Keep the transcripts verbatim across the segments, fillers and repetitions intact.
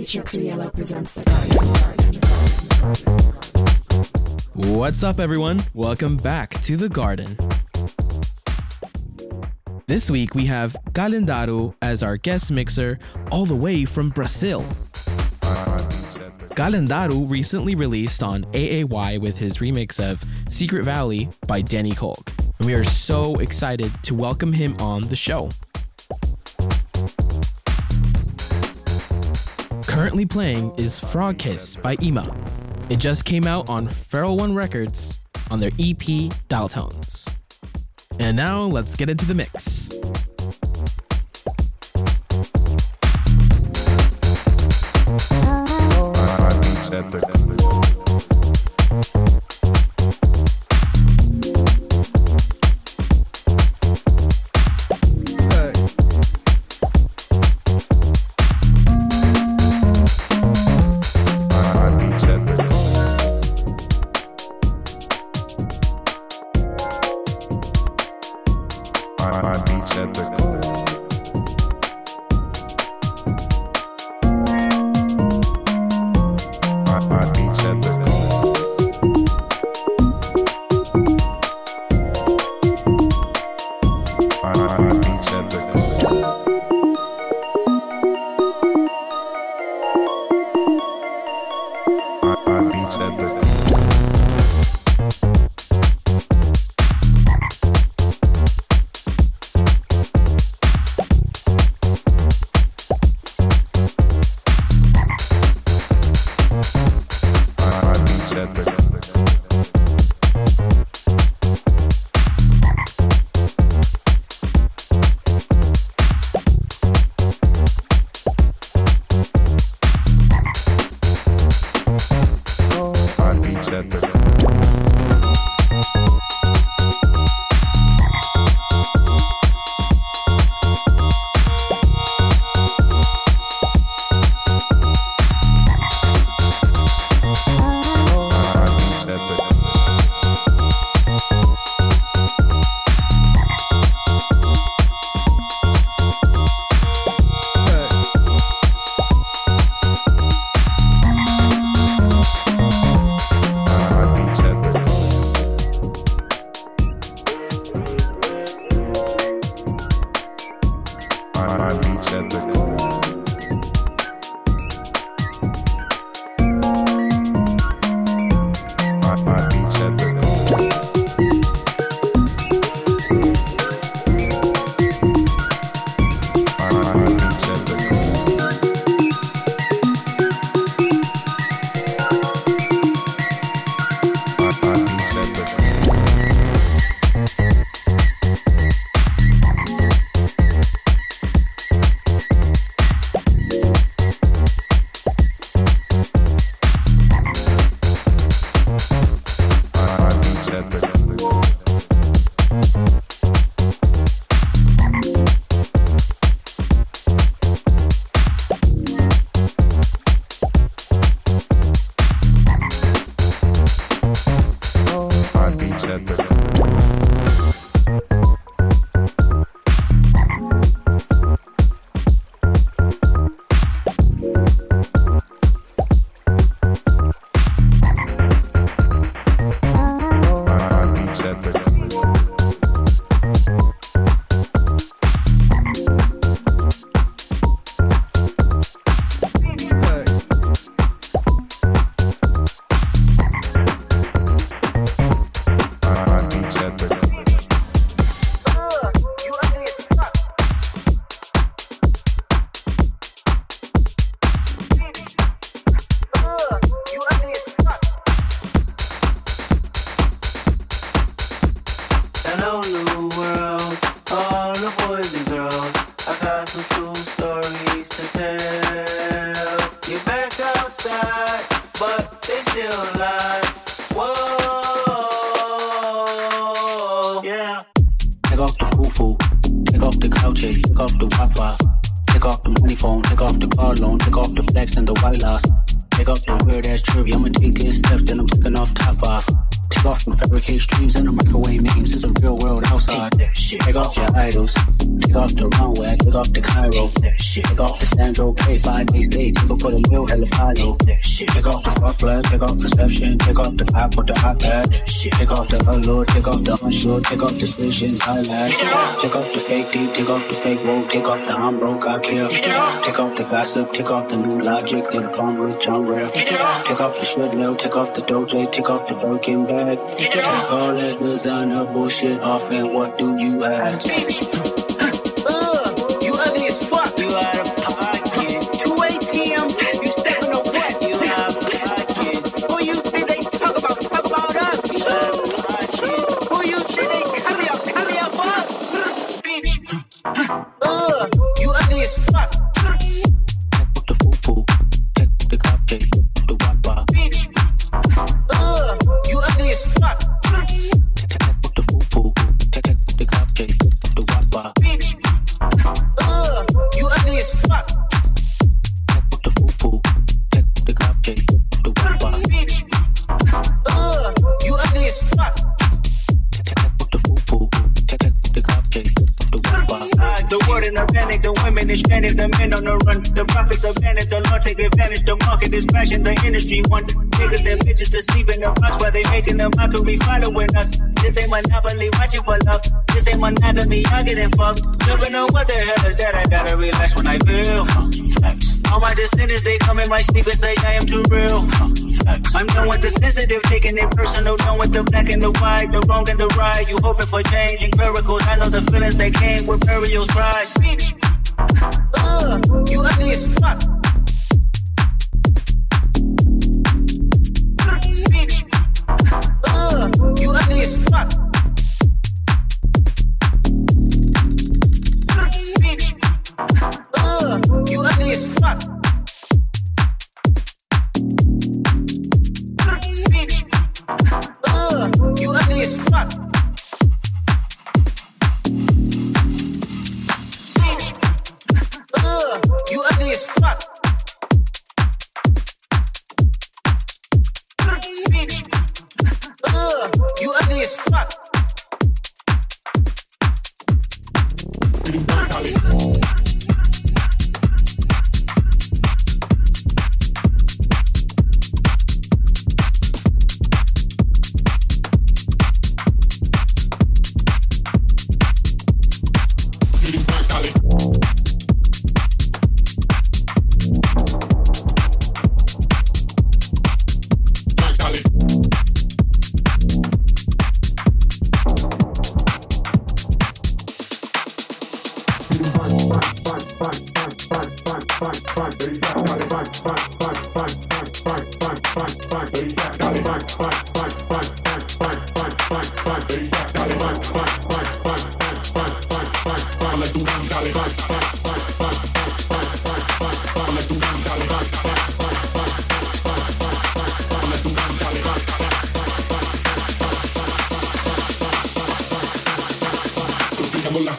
Artichokes Are Yellow presents The Garden. What's up, everyone? Welcome back to The Garden. This week, we have Kallendario as our guest mixer, all the way from Brazil. Kallendario recently released on A A Y with his remix of Secret Valley by Danny Kolk. And we are so excited to welcome him on the show. Currently playing is Frog Kiss by Emuh. It just came out on Feral One Records on their E P Dialtones. And now let's get into the mix. At the Take off the runway, take off the Cairo. Take off the Sandro K, five days late. Take a put a new Elefano. Pick off the front flag, pick off perception, pick off the pop with the hot patch. Pick off the allure, pick off the unsure, pick off the stations I lack. Pick off the fake deep, pick off the fake road, pick off the I'm broke, I care. Pick off the gossip, pick off the new logic, then phone with John Rare. Pick off the shred mail, take off the doge, take off the broken bag. Take all that lasagna bullshit off, and what do you have? Be following us. This ain't monopoly, watch it for love. This ain't monogamy, I getting fucked. Never know what the hell is that. I gotta relax when I feel. All my descendants, they come in my sleep and say I am too real. I'm done with the sensitive, taking it personal. Done with the black and the white, the wrong and the right. You hoping for change and miracles. I know the feelings they came with burial cries. Bitch, uh, you ugly as fuck. You ugly as fuck. Bitch. Uh, you ugly as fuck. Bitch. Uh, you ugly as fuck. Bitch. Uh, you ugly as fuck. Bitch. Uh, you ugly as fuck.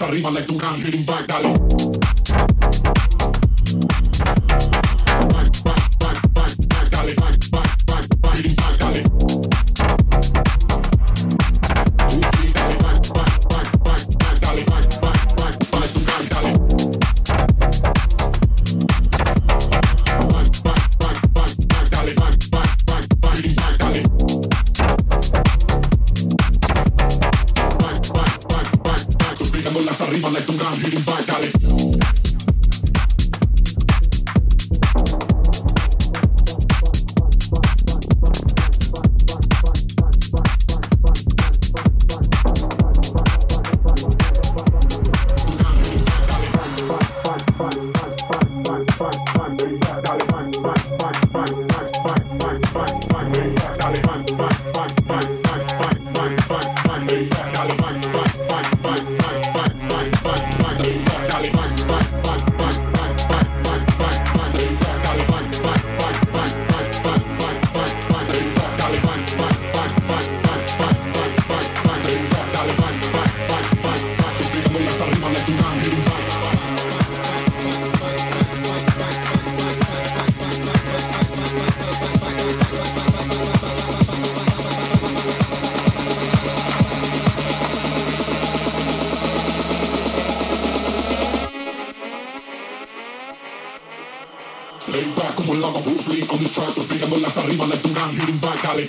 Arriba, like tu gran, hitting back, dale. volando brutally on this track. Los pegando hasta arriba like Duran, hitting back, dale.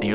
E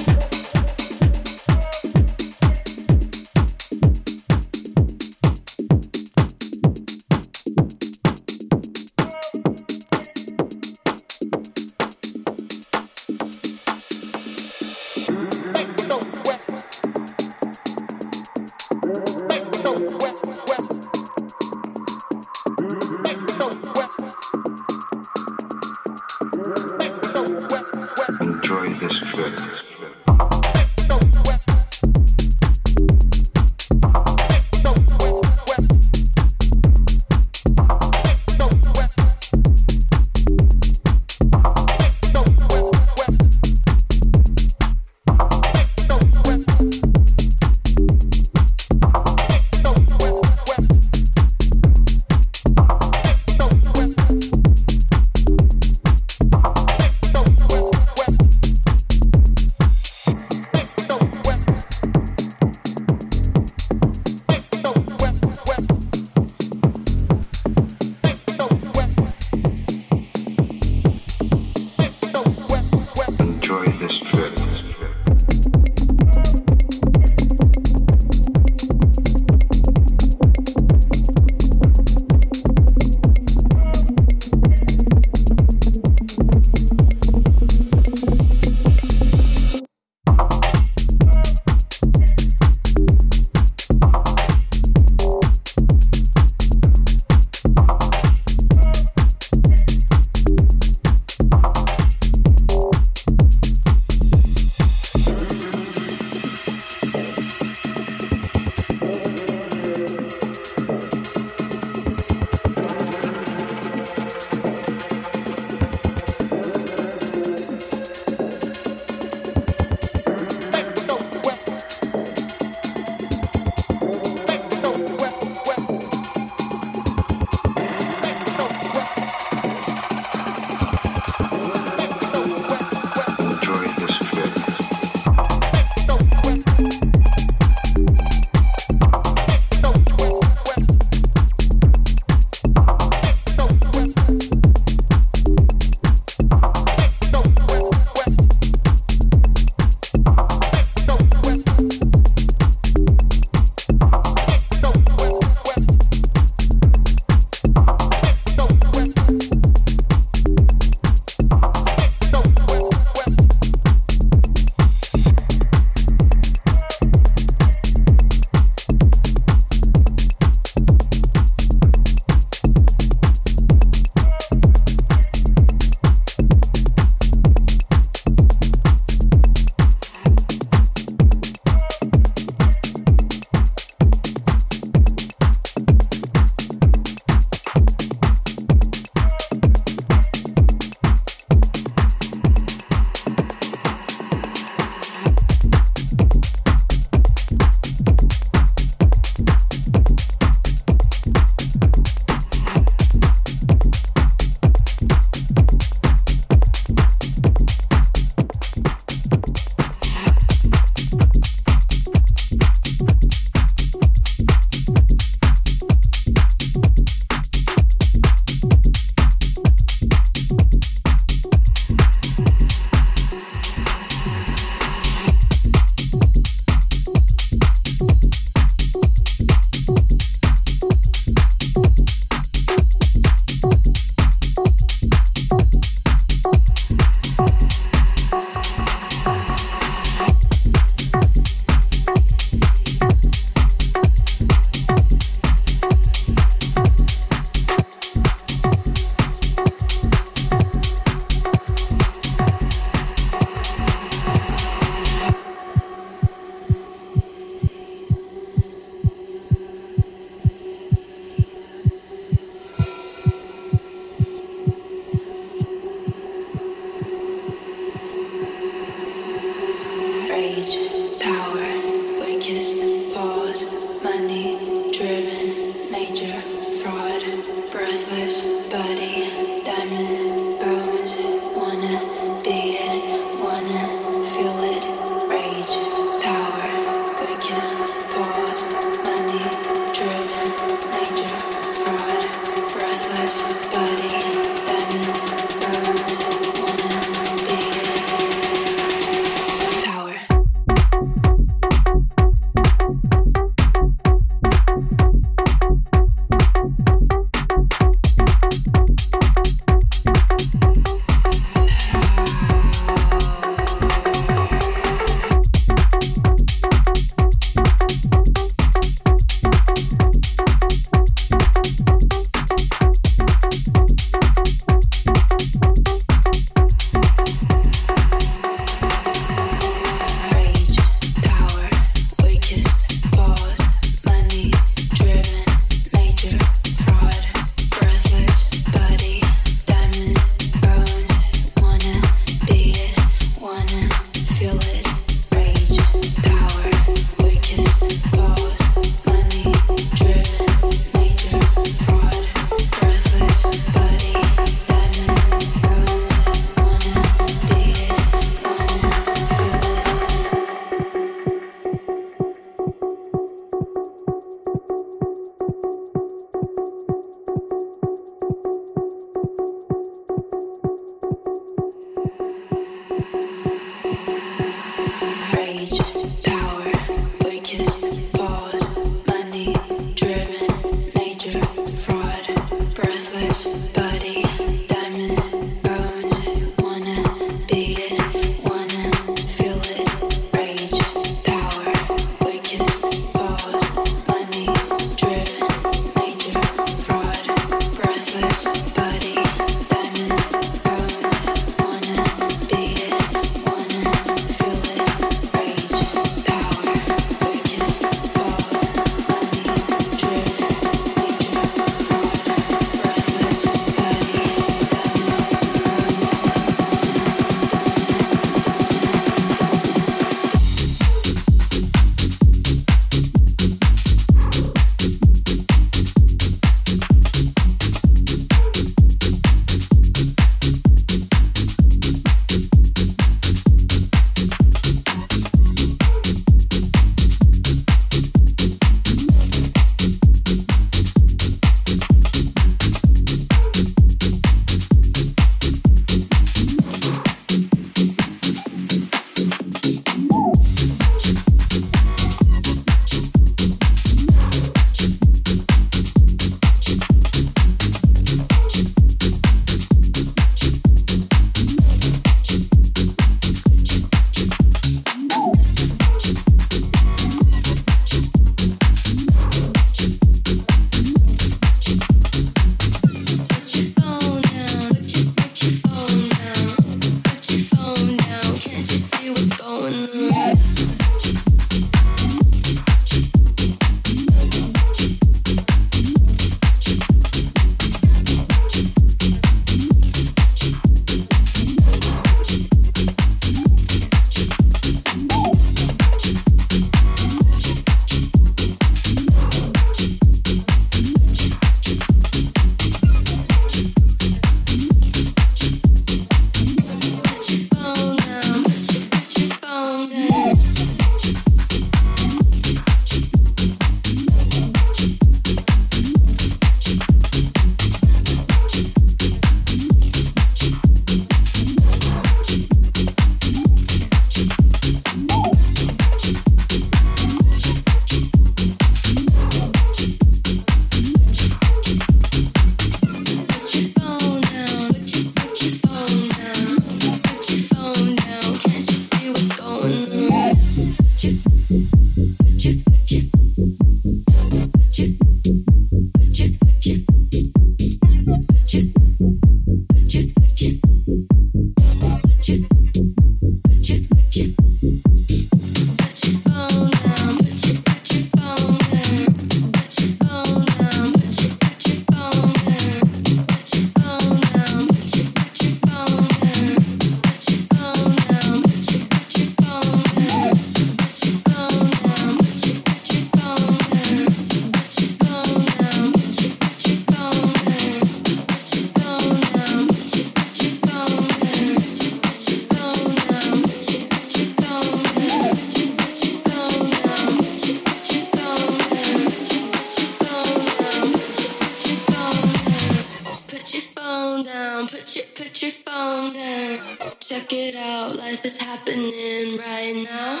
Put your, put your phone down. Check it out. Life is happening right now.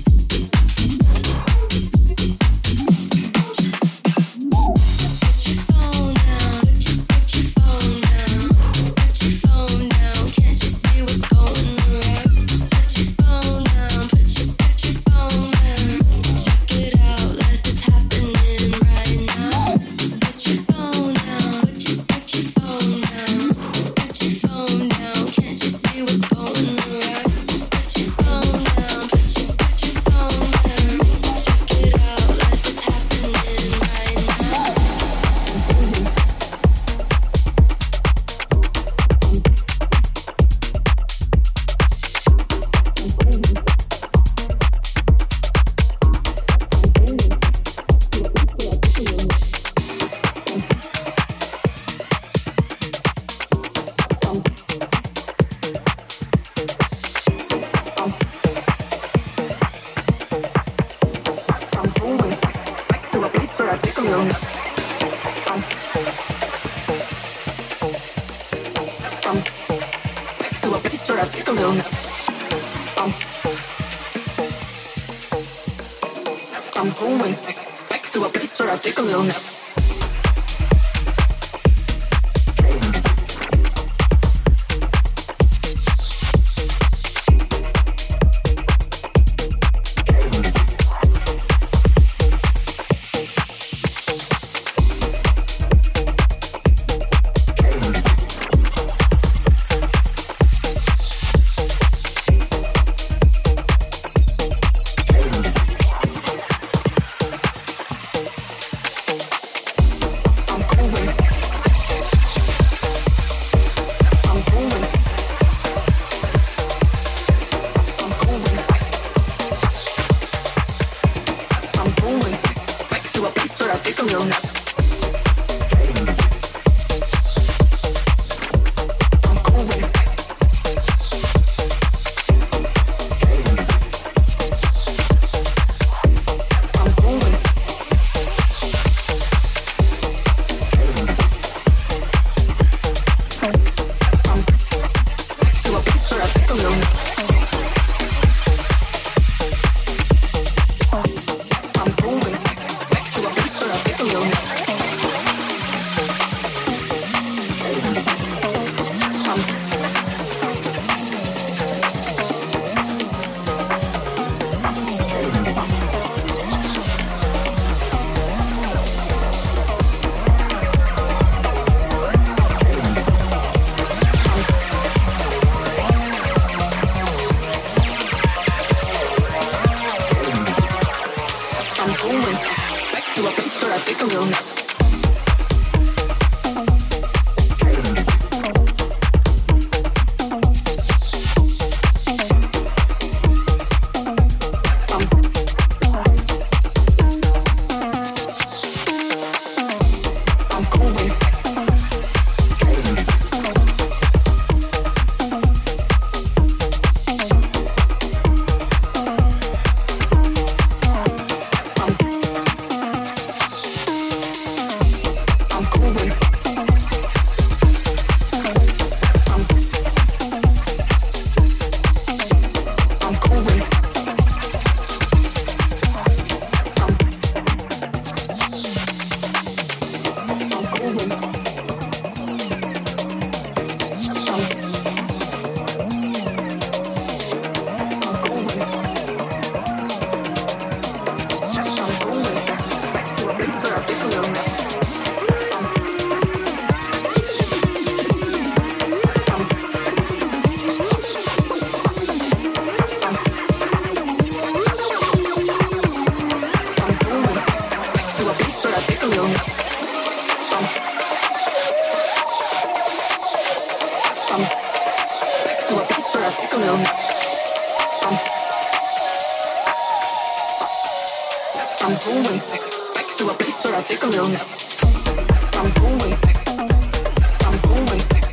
I'm back to a place where I take a little nap. I'm going back, back to a place where I take a little nap. I'm going back, I'm going back,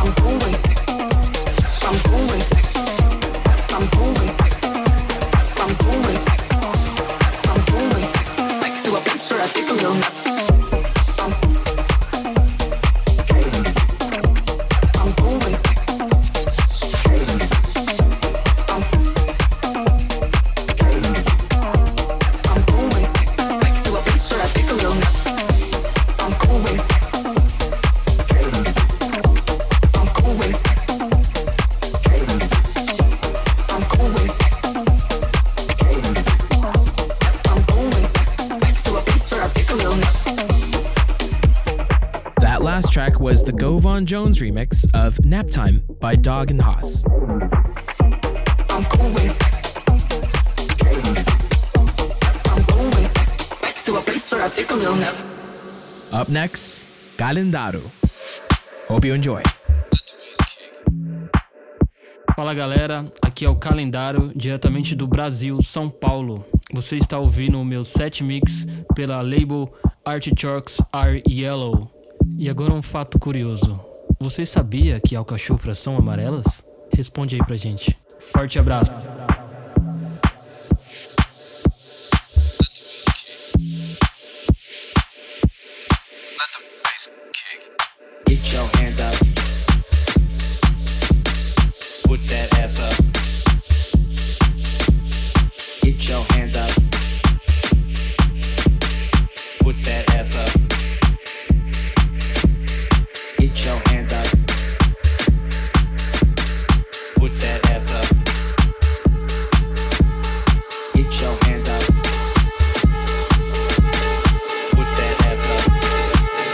I'm going back, I'm going back, I'm going back, I'm going back, I'm going back, back to a place where I take a little nap. The Govan Jones remix of Naptime by Dog n Hoss. Up next, Kallendario. Hope you enjoy. Fala galera, aqui é o Kallendario, diretamente do Brasil, São Paulo. Você está ouvindo o meu set mix pela label Artichokes Are Yellow. E agora um fato curioso. Você sabia que alcachofras são amarelas? Responde aí pra gente. Forte abraço.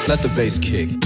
Let the bass kick.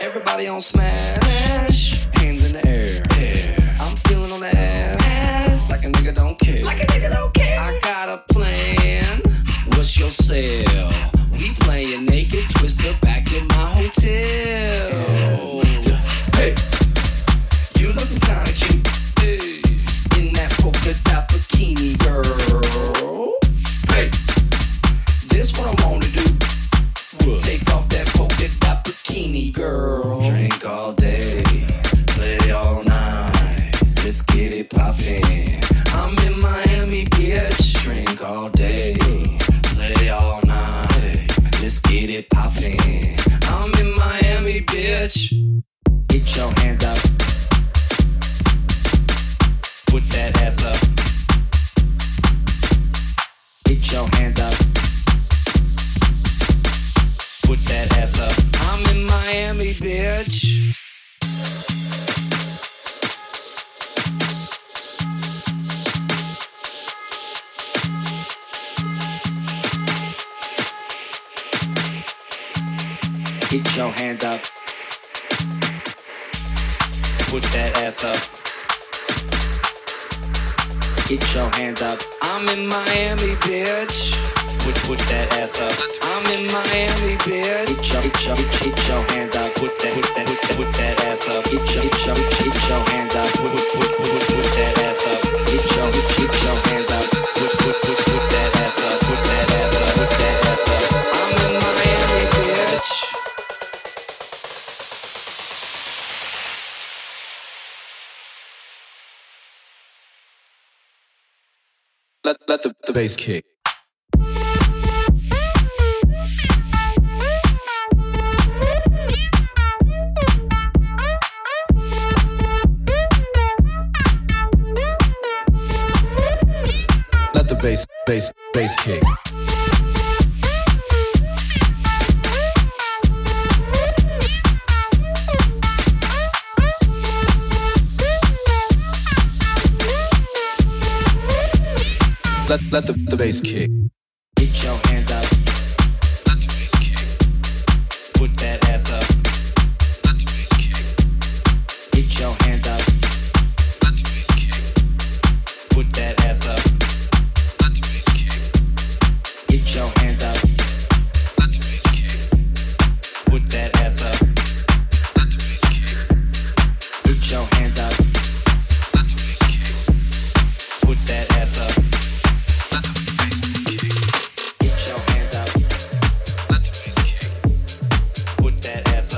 Everybody on smash. Smash, hands in the air. Yeah. I'm feeling on the ass. ass, like a nigga don't care. Like a nigga don't care. I got a plan. What's your sale? We playing naked twister back in my hotel. Hey, you looking kinda cute hey. in that polka dot bikini, girl. Hey, this what I wanna do. What? Take off that polka dot bikini, girl. Drink all day, play all night. Let's get it poppin'. I'm in Miami, bitch. Drink all day, play all night. Let's get it poppin'. I'm in Miami, bitch. Get your hands up. Put that ass up. Get your your hands up. Put that ass up. I'm in Miami, bitch. Get your hands up. Put that ass up. Get your hands up. I'm in Miami, bitch. Put, put that ass up. I'm in Miami, bitch. Get your, get your, get your hands up. Put that, put that, put that, put that ass up. Get your, get your, get your hands up. Put, put, put, put, put, put that ass up. Get your, get your hands up. Put, put, put, put that ass up. Put that ass up. Put that ass up. I'm in Miami, bitch. Let, let the, the bass kick. Let the bass, bass, bass kick. Let, let the, the bass kick. Get your hands up. Let the bass kick. Put that ass up. Let the bass kick. Get your hands up. Let the bass kick. Put that ass up. Let the bass kick. Get your hands up. Let the bass kick. Put that ass up. Let the bass kick. Get your hands up. Let the bass kick. Put that ass up. Put that ass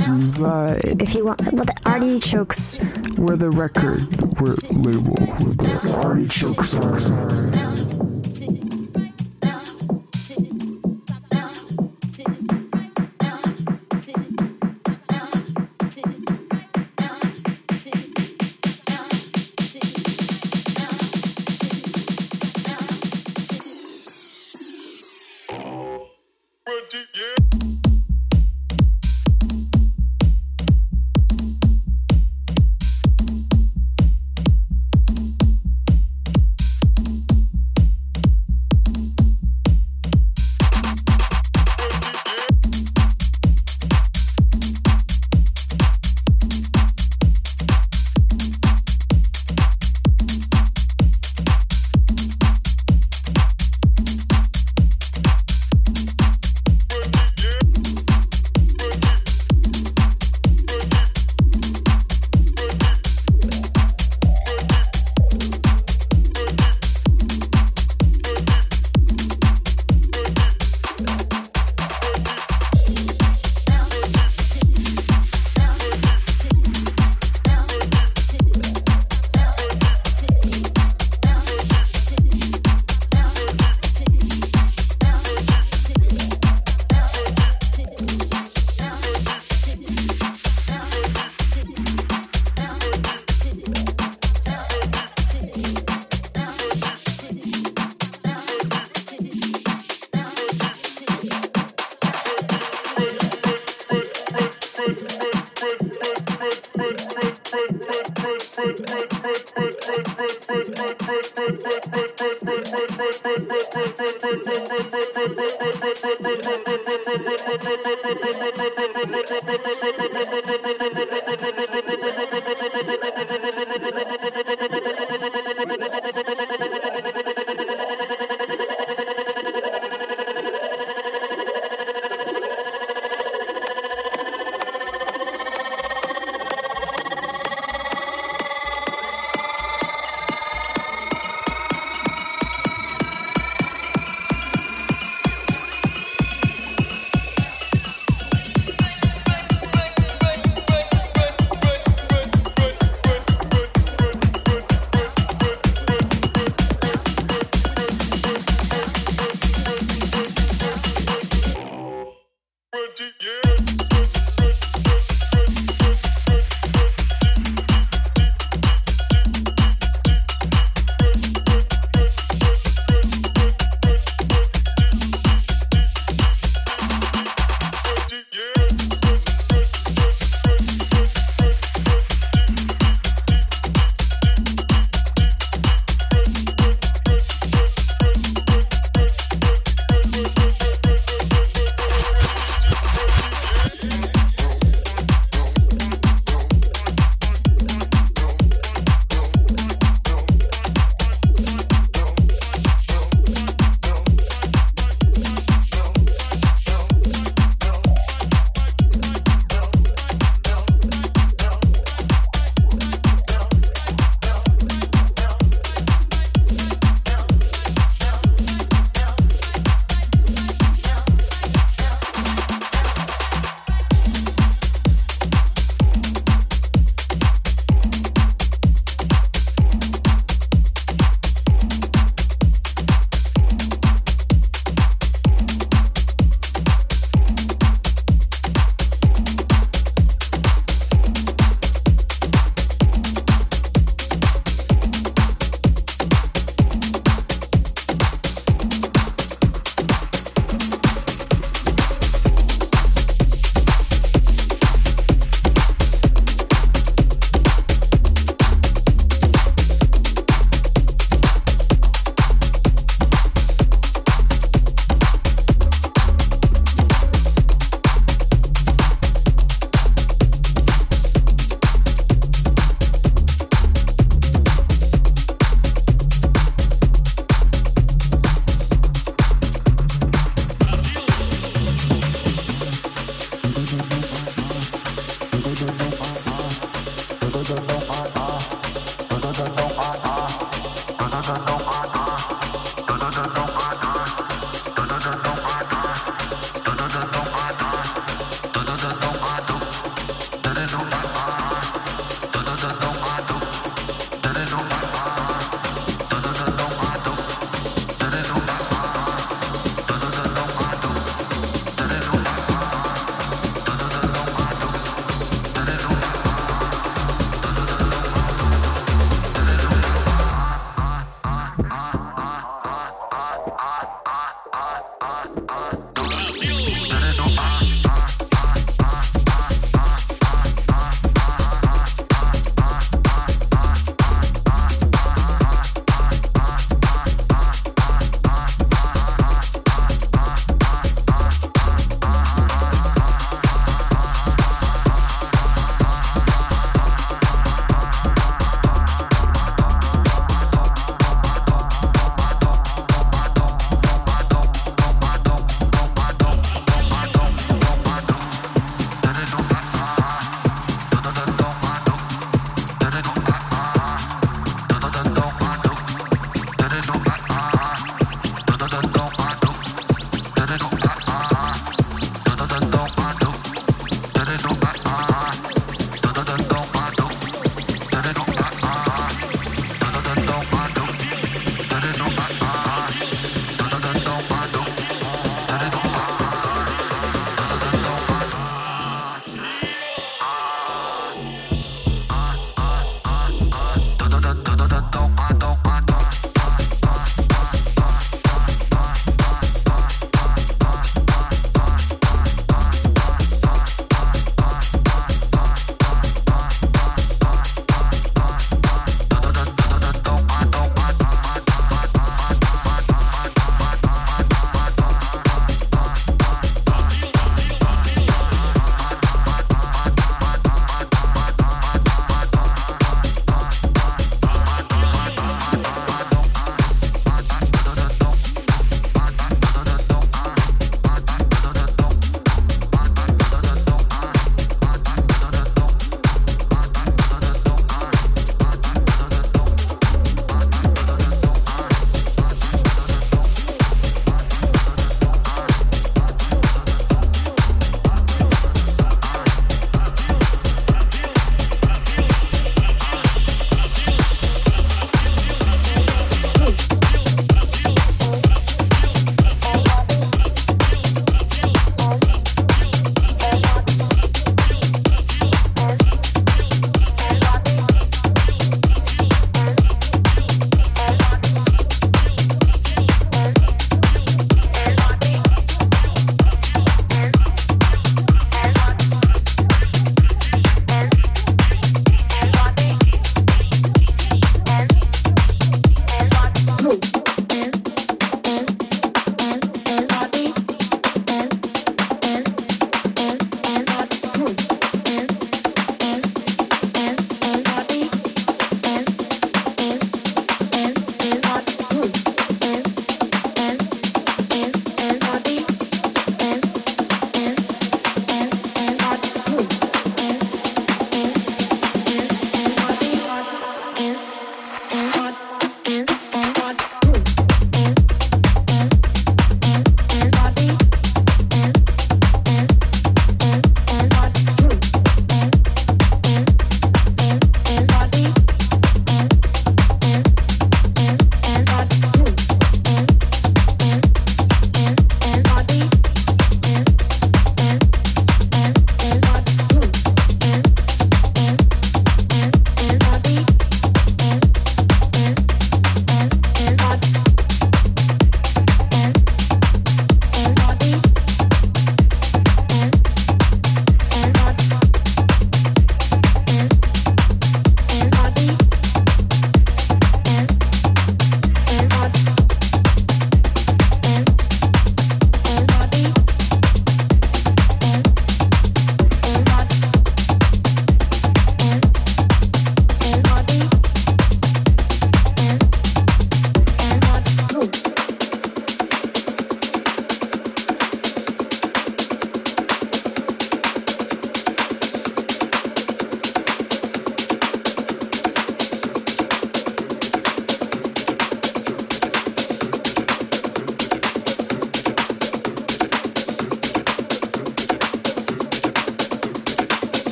Artichokes. Uh, if you want, well, the Artichokes were the record were label. Were the Artichokes are.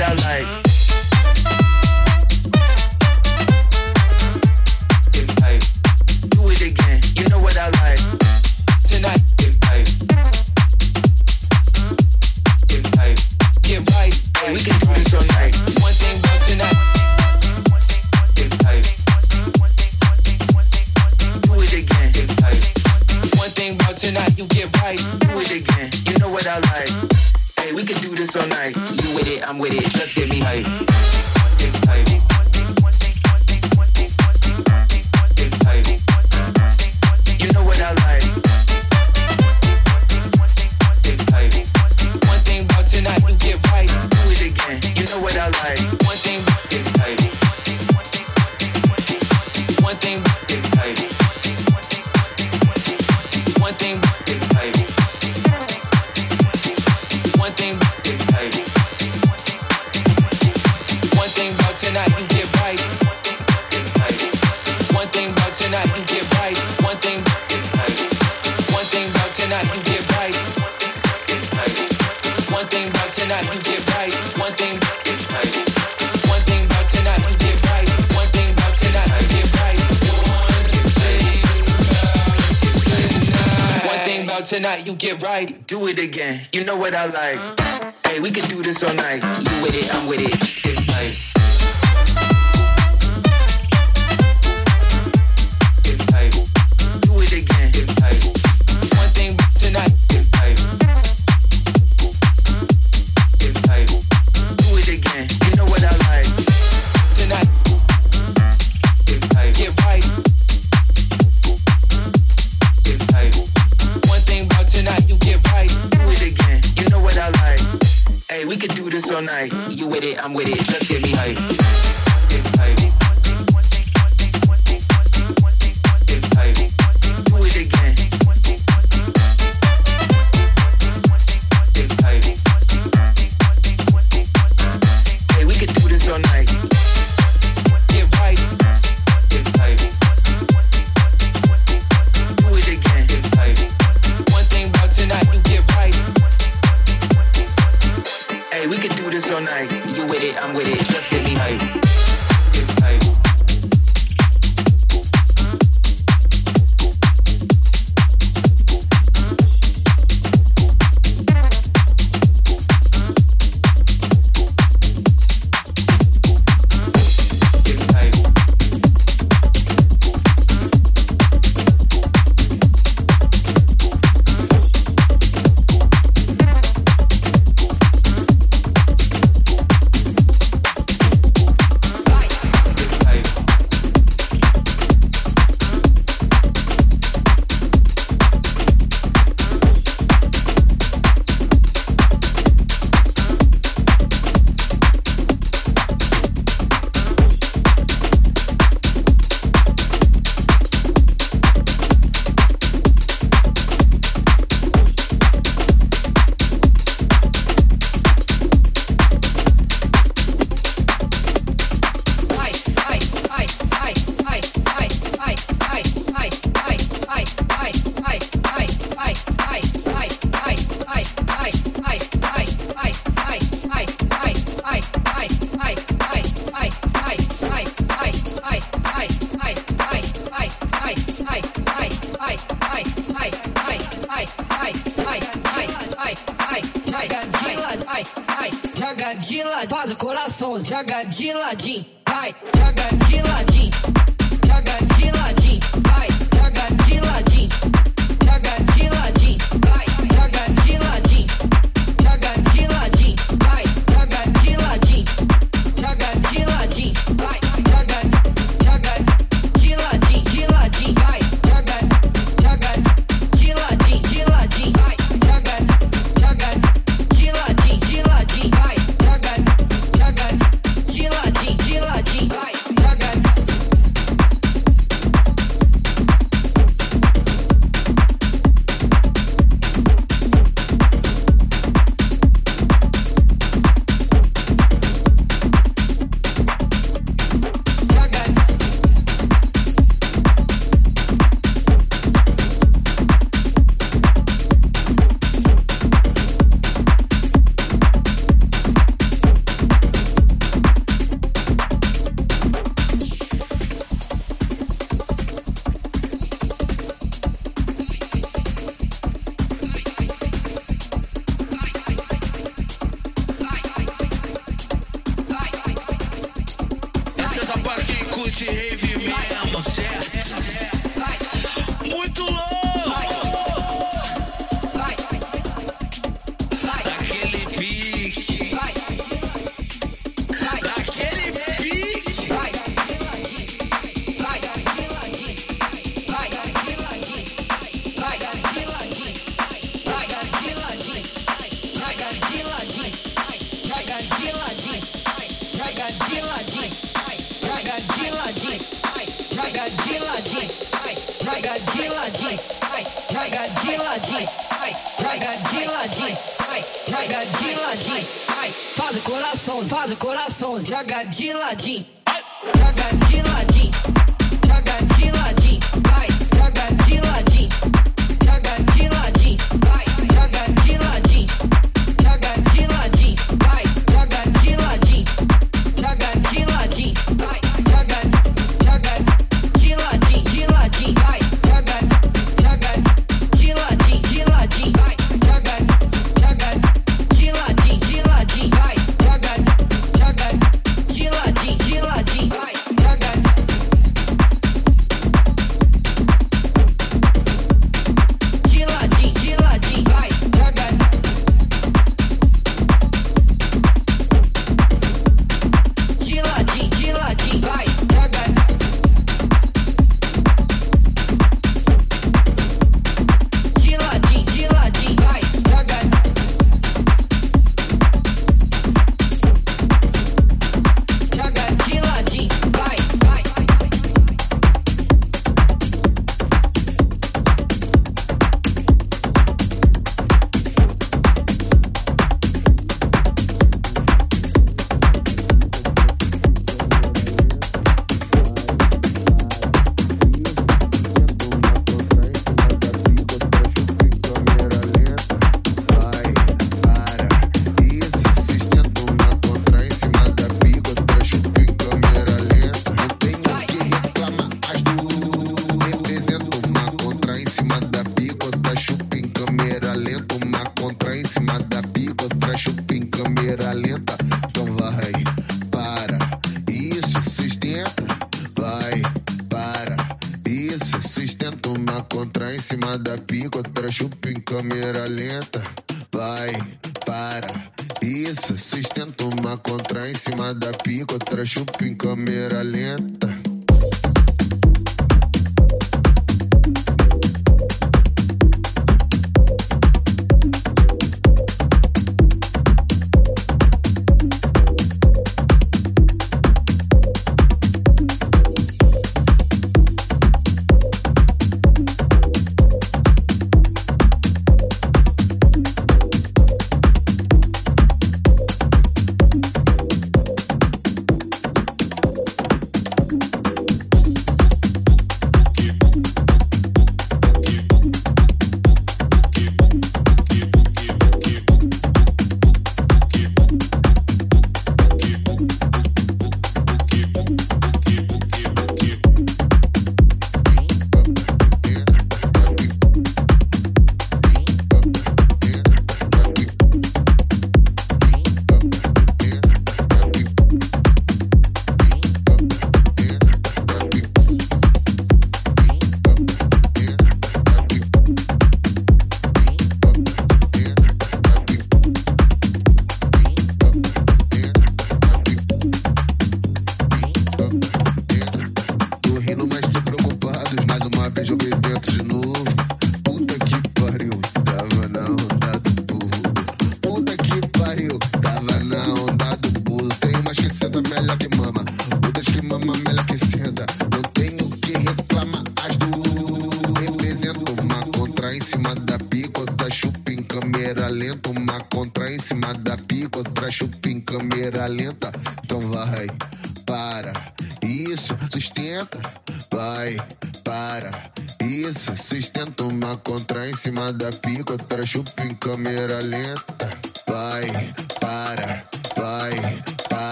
what I like. Do it again, you know what I like. Tonight, get right, we can do this all night. One thing about tonight. Tonight you get right, do it again, you know what I like. Hey, we can do this all night. You with it, I'm with it, just get me hype. You know what I like. One thing about tonight, you get right, do it again, you know what I like. One thing about One thing One thing, get paid. One thing, get paid. One thing about tonight, you get right. One thing about tonight, you get right. One thing, get paid. One thing about tonight, you get right. One thing about tonight, you get right. One thing, get paid. One thing about tonight, you get right. One thing about tonight, you get right. Tonight you get right, do it again, you know what I like. Hey, we can do this all night. You with it, I'm with it, it's tight. It's tight. Do it again, it's tight. One thing tonight, it's tight. It's tight. Do it again, you know what I like. Tonight, it's tight. Get right. Hey, we can do this all night. You with it, I'm with it. Just get me hype. Do it again. Hey, we can do this all night. Get right. Do it again. One thing about tonight, you get right. Hey, we can do this all night. You with it, I'm with it. Just get me hype. Get hype. Joga de ladinho, vai, joga de ladinho, joga de ladinho, vai, joga de ladinho, joga de ladinho, vai, joga de ladinho, joga de ladinho, vai, joga de ladinho, joga de ladinho, vai, joga, joga de ladinho, de ladinho, vai, joga, joga de ladinho, de ladinho, vai, joga, joga de ladinho, de ladinho, vai, joga. Gila, G, Gila, G, right, Faz o coração, faz o coração, joga de ladinho, joga de ladinho, joga de ladinho, vai, joga de ladinho, joga de ladinho, vai, joga de ladinho, joga de ladinho, vai, joga de ladinho, joga de ladinho, vai, joga, joga de ladinho, de ladinho, vai, joga, joga de ladinho, de ladinho, vai, joga, joga de ladinho, de ladinho, vai, joga, joga de ladinho, de ladinho, vai, joga.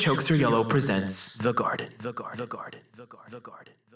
Artichokes Are Yellow presents The Garden. The Garden. The Garden. The Garden. The Garden.